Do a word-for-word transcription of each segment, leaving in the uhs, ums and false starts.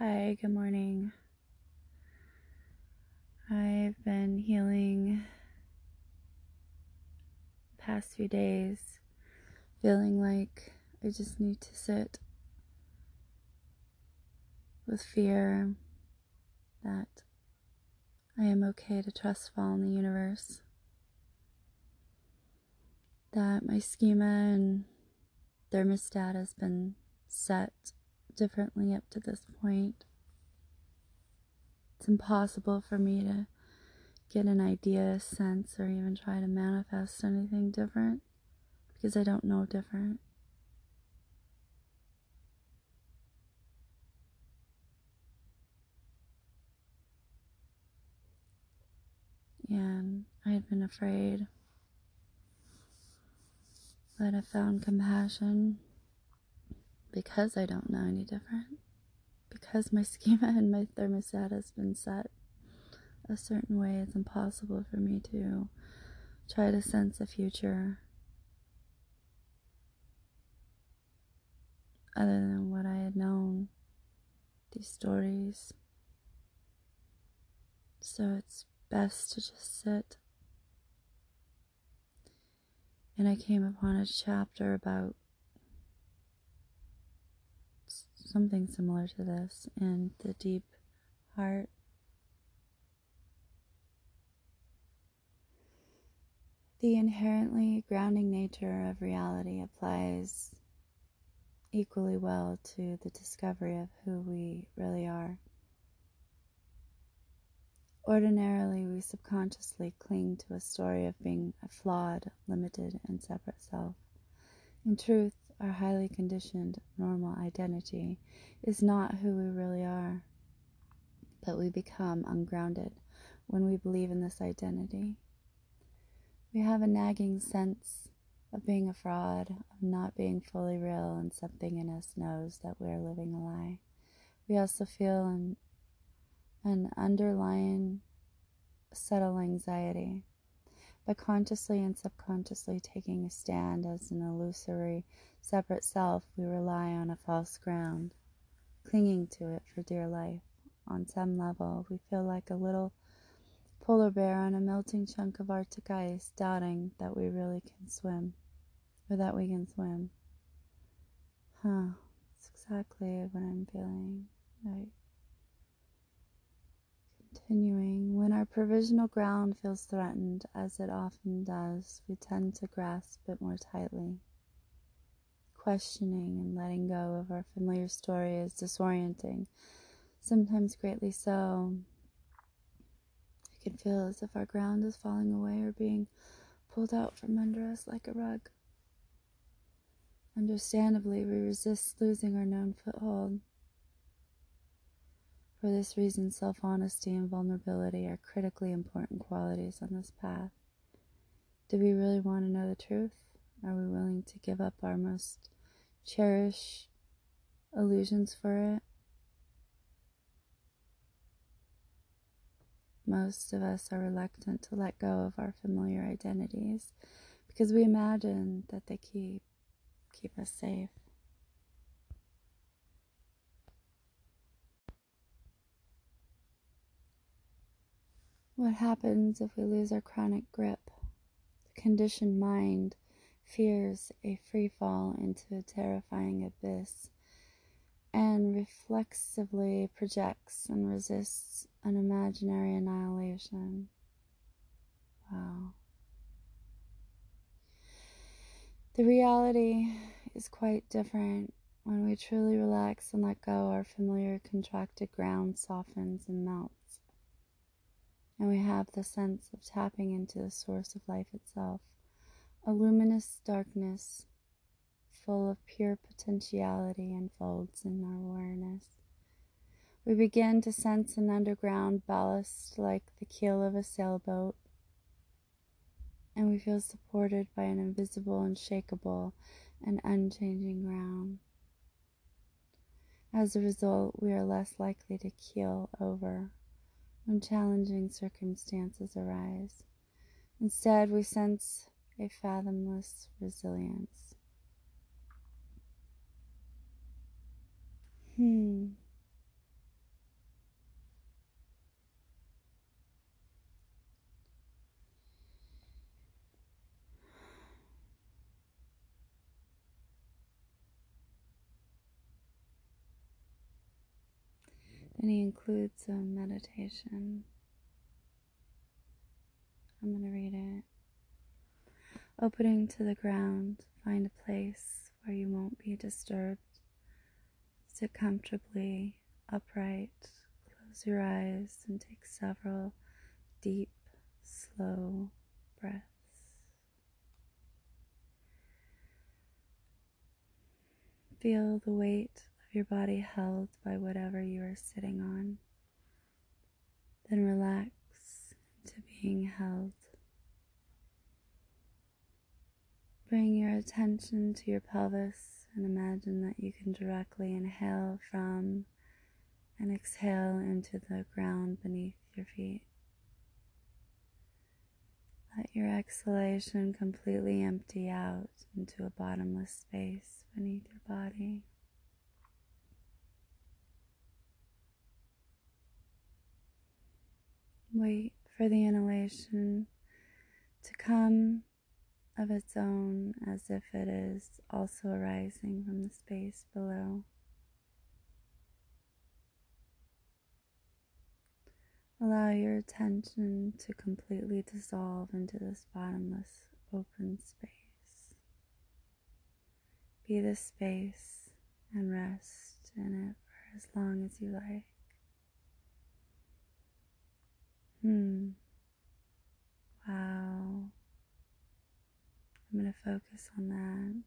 Hi, good morning. I've been healing the past few days, feeling like I just need to sit with fear that I am okay to trust fall in the universe, that my schema and thermostat has been set differently up to this point. It's impossible for me to get an idea, sense, or even try to manifest anything different because I don't know different. And I had been afraid, but I found compassion because I don't know any different, because my schema and my thermostat has been set a certain way. It's impossible for me to try to sense the future other than what I had known, these stories. So it's best to just sit. And I came upon a chapter about something similar to this in The Deep Heart. The inherently grounding nature of reality applies equally well to the discovery of who we really are. Ordinarily, we subconsciously cling to a story of being a flawed, limited, and separate self. In truth, our highly conditioned, normal identity is not who we really are, but we become ungrounded when we believe in this identity. We have a nagging sense of being a fraud, of not being fully real, and something in us knows that we are living a lie. We also feel an an underlying subtle anxiety. By consciously and subconsciously taking a stand as an illusory, separate self, we rely on a false ground, clinging to it for dear life. On some level, we feel like a little polar bear on a melting chunk of Arctic ice, doubting that we really can swim, or that we can swim. Huh, that's exactly what I'm feeling, right? Continuing, when our provisional ground feels threatened, as it often does, we tend to grasp it more tightly. Questioning and letting go of our familiar story is disorienting, sometimes greatly so. It can feel as if our ground is falling away or being pulled out from under us like a rug. Understandably, we resist losing our known foothold. For this reason, self-honesty and vulnerability are critically important qualities on this path. Do we really want to know the truth? Are we willing to give up our most cherished illusions for it? Most of us are reluctant to let go of our familiar identities because we imagine that they keep, keep us safe. What happens if we lose our chronic grip? The conditioned mind fears a free fall into a terrifying abyss and reflexively projects and resists an imaginary annihilation. Wow. The reality is quite different. When we truly relax and let go, our familiar contracted ground softens and melts. And we have the sense of tapping into the source of life itself, a luminous darkness full of pure potentiality unfolds in our awareness. We begin to sense an underground ballast like the keel of a sailboat, and we feel supported by an invisible, unshakable, and unchanging ground. As a result, we are less likely to keel over when challenging circumstances arise. Instead, we sense a fathomless resilience. Hmm. and he includes a meditation. I'm going to read it. Opening to the ground, find a place where you won't be disturbed. Sit comfortably, upright, close your eyes, and take several deep, slow breaths. Feel the weight of your body held by whatever you are sitting on. Then relax into being held. Bring your attention to your pelvis and imagine that you can directly inhale from and exhale into the ground beneath your feet. Let your exhalation completely empty out into a bottomless space beneath your body. Wait for the inhalation to come of its own, as if it is also arising from the space below. Allow your attention to completely dissolve into this bottomless open space. Be the space and rest in it for as long as you like. Hmm. Wow. I'm going to focus on that.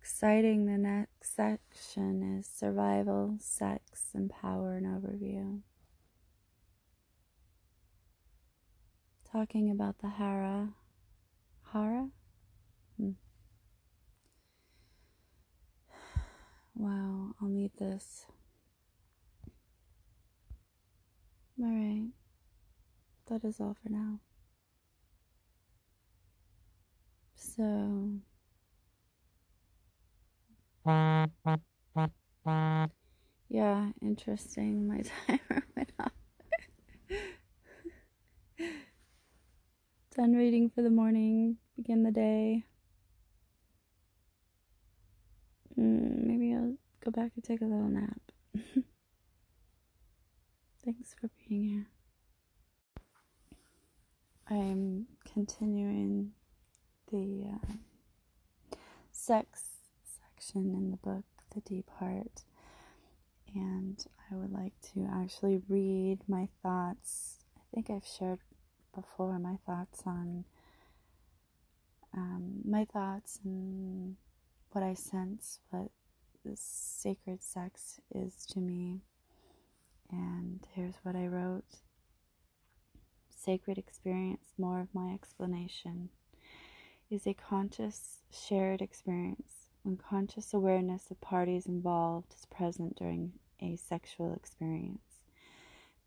Exciting, the next section is survival, sex, and power, and overview. Talking about the Hara. Hara? Hmm. Wow, I'll need this. All right. That is all for now. So... yeah, interesting. My timer went off. Done reading for the morning. Begin the day. Mm, maybe I'll go back and take a little nap. Thanks for being here. I'm continuing the uh, sex section in the book, The Deep Heart, and I would like to actually read my thoughts. I think I've shared before my thoughts on um, my thoughts and what I sense, what this sacred sex is to me, and here's what I wrote. Sacred experience, more of my explanation, is a conscious, shared experience when conscious awareness of parties involved is present during a sexual experience.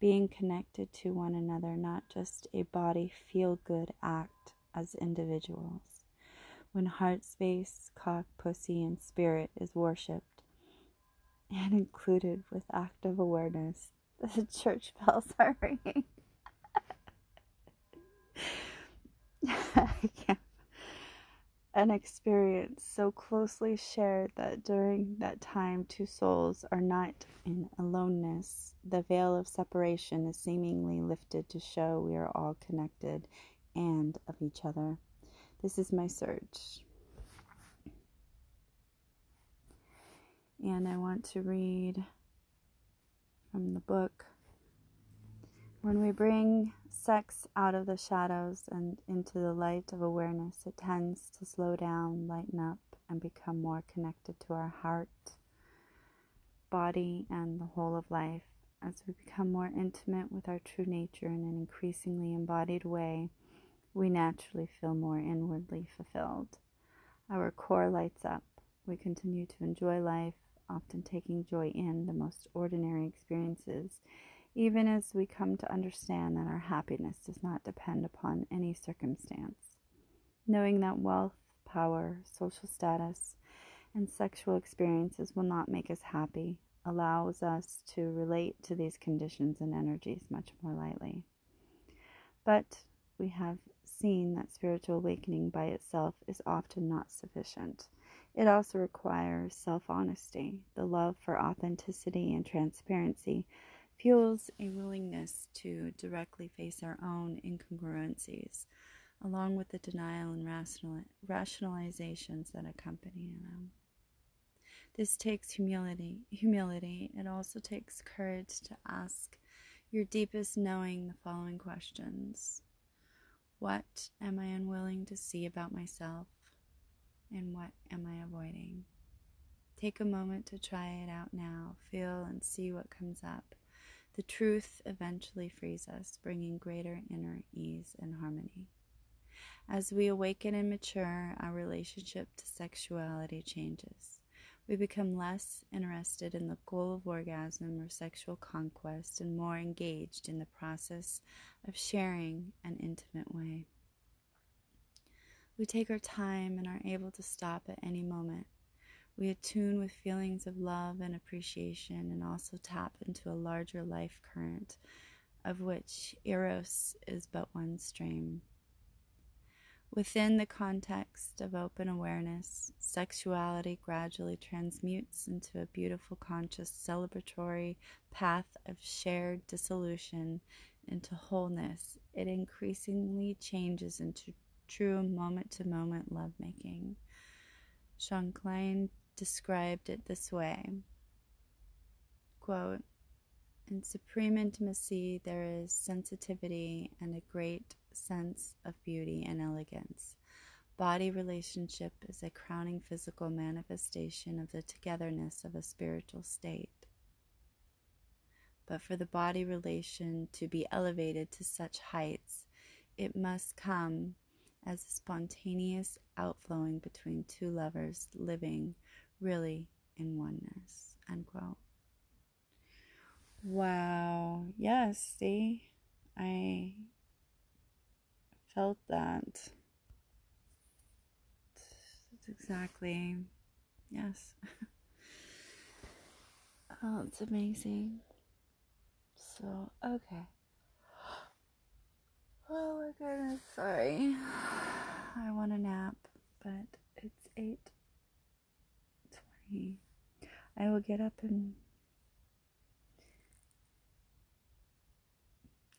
Being connected to one another, not just a body feel-good act as individuals. When heart space, cock, pussy, and spirit is worshipped and included with active awareness, the church bells are ringing. Yeah. An experience so closely shared that during that time two souls are not in aloneness. The veil of separation is seemingly lifted to show we are all connected and of each other. This is my search. And I want to read from the book. When we bring sex out of the shadows and into the light of awareness, it tends to slow down, lighten up, and become more connected to our heart, body, and the whole of life. As we become more intimate with our true nature in an increasingly embodied way, we naturally feel more inwardly fulfilled. Our core lights up. We continue to enjoy life, often taking joy in the most ordinary experiences, even as we come to understand that our happiness does not depend upon any circumstance. Knowing that wealth, power, social status, and sexual experiences will not make us happy allows us to relate to these conditions and energies much more lightly. But we have seen that spiritual awakening by itself is often not sufficient. It also requires self-honesty. The love for authenticity and transparency fuels a willingness to directly face our own incongruencies, along with the denial and rational, rationalizations that accompany them. This takes humility. Humility. It also takes courage to ask your deepest knowing the following questions. What am I unwilling to see about myself? And what am I avoiding? Take a moment to try it out now. Feel and see what comes up. The truth eventually frees us, bringing greater inner ease and harmony. As we awaken and mature, our relationship to sexuality changes. We become less interested in the goal of orgasm or sexual conquest and more engaged in the process of sharing an intimate way. We take our time and are able to stop at any moment. We attune with feelings of love and appreciation and also tap into a larger life current, of which Eros is but one stream. Within the context of open awareness, sexuality gradually transmutes into a beautiful, conscious, celebratory path of shared dissolution into wholeness. It increasingly changes into true moment-to-moment lovemaking. Jean Klein described it this way, quote, "In supreme intimacy, there is sensitivity and a great sense of beauty and elegance. Body relationship is a crowning physical manifestation of the togetherness of a spiritual state. But for the body relation to be elevated to such heights, it must come as a spontaneous outflowing between two lovers living really in oneness." Unquote. Wow. Yes, see? I felt that. That's exactly, yes. Oh, it's amazing. So, okay. Oh my goodness, sorry. I want a nap, but it's eight twenty. I will get up and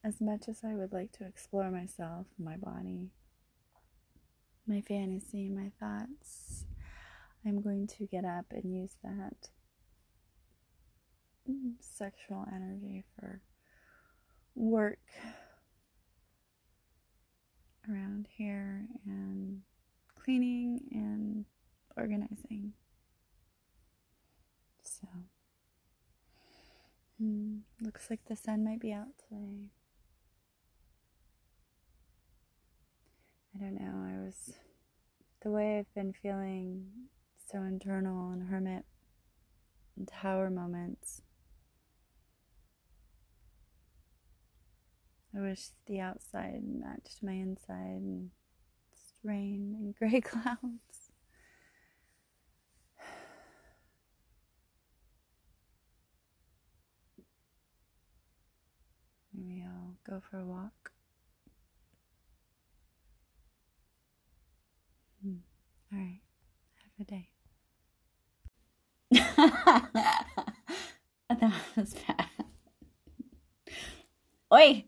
as much as I would like to explore myself, my body, my fantasy, my thoughts, I'm going to get up and use that sexual energy for work around here and cleaning and organizing. So, hmm, looks like the sun might be out today. I don't know, I was, the way I've been feeling so internal and hermit and tower moments, I wish the outside matched my inside and just rain and gray clouds. Maybe I'll go for a walk. Hmm. All right. Have a day. That was bad. Oi!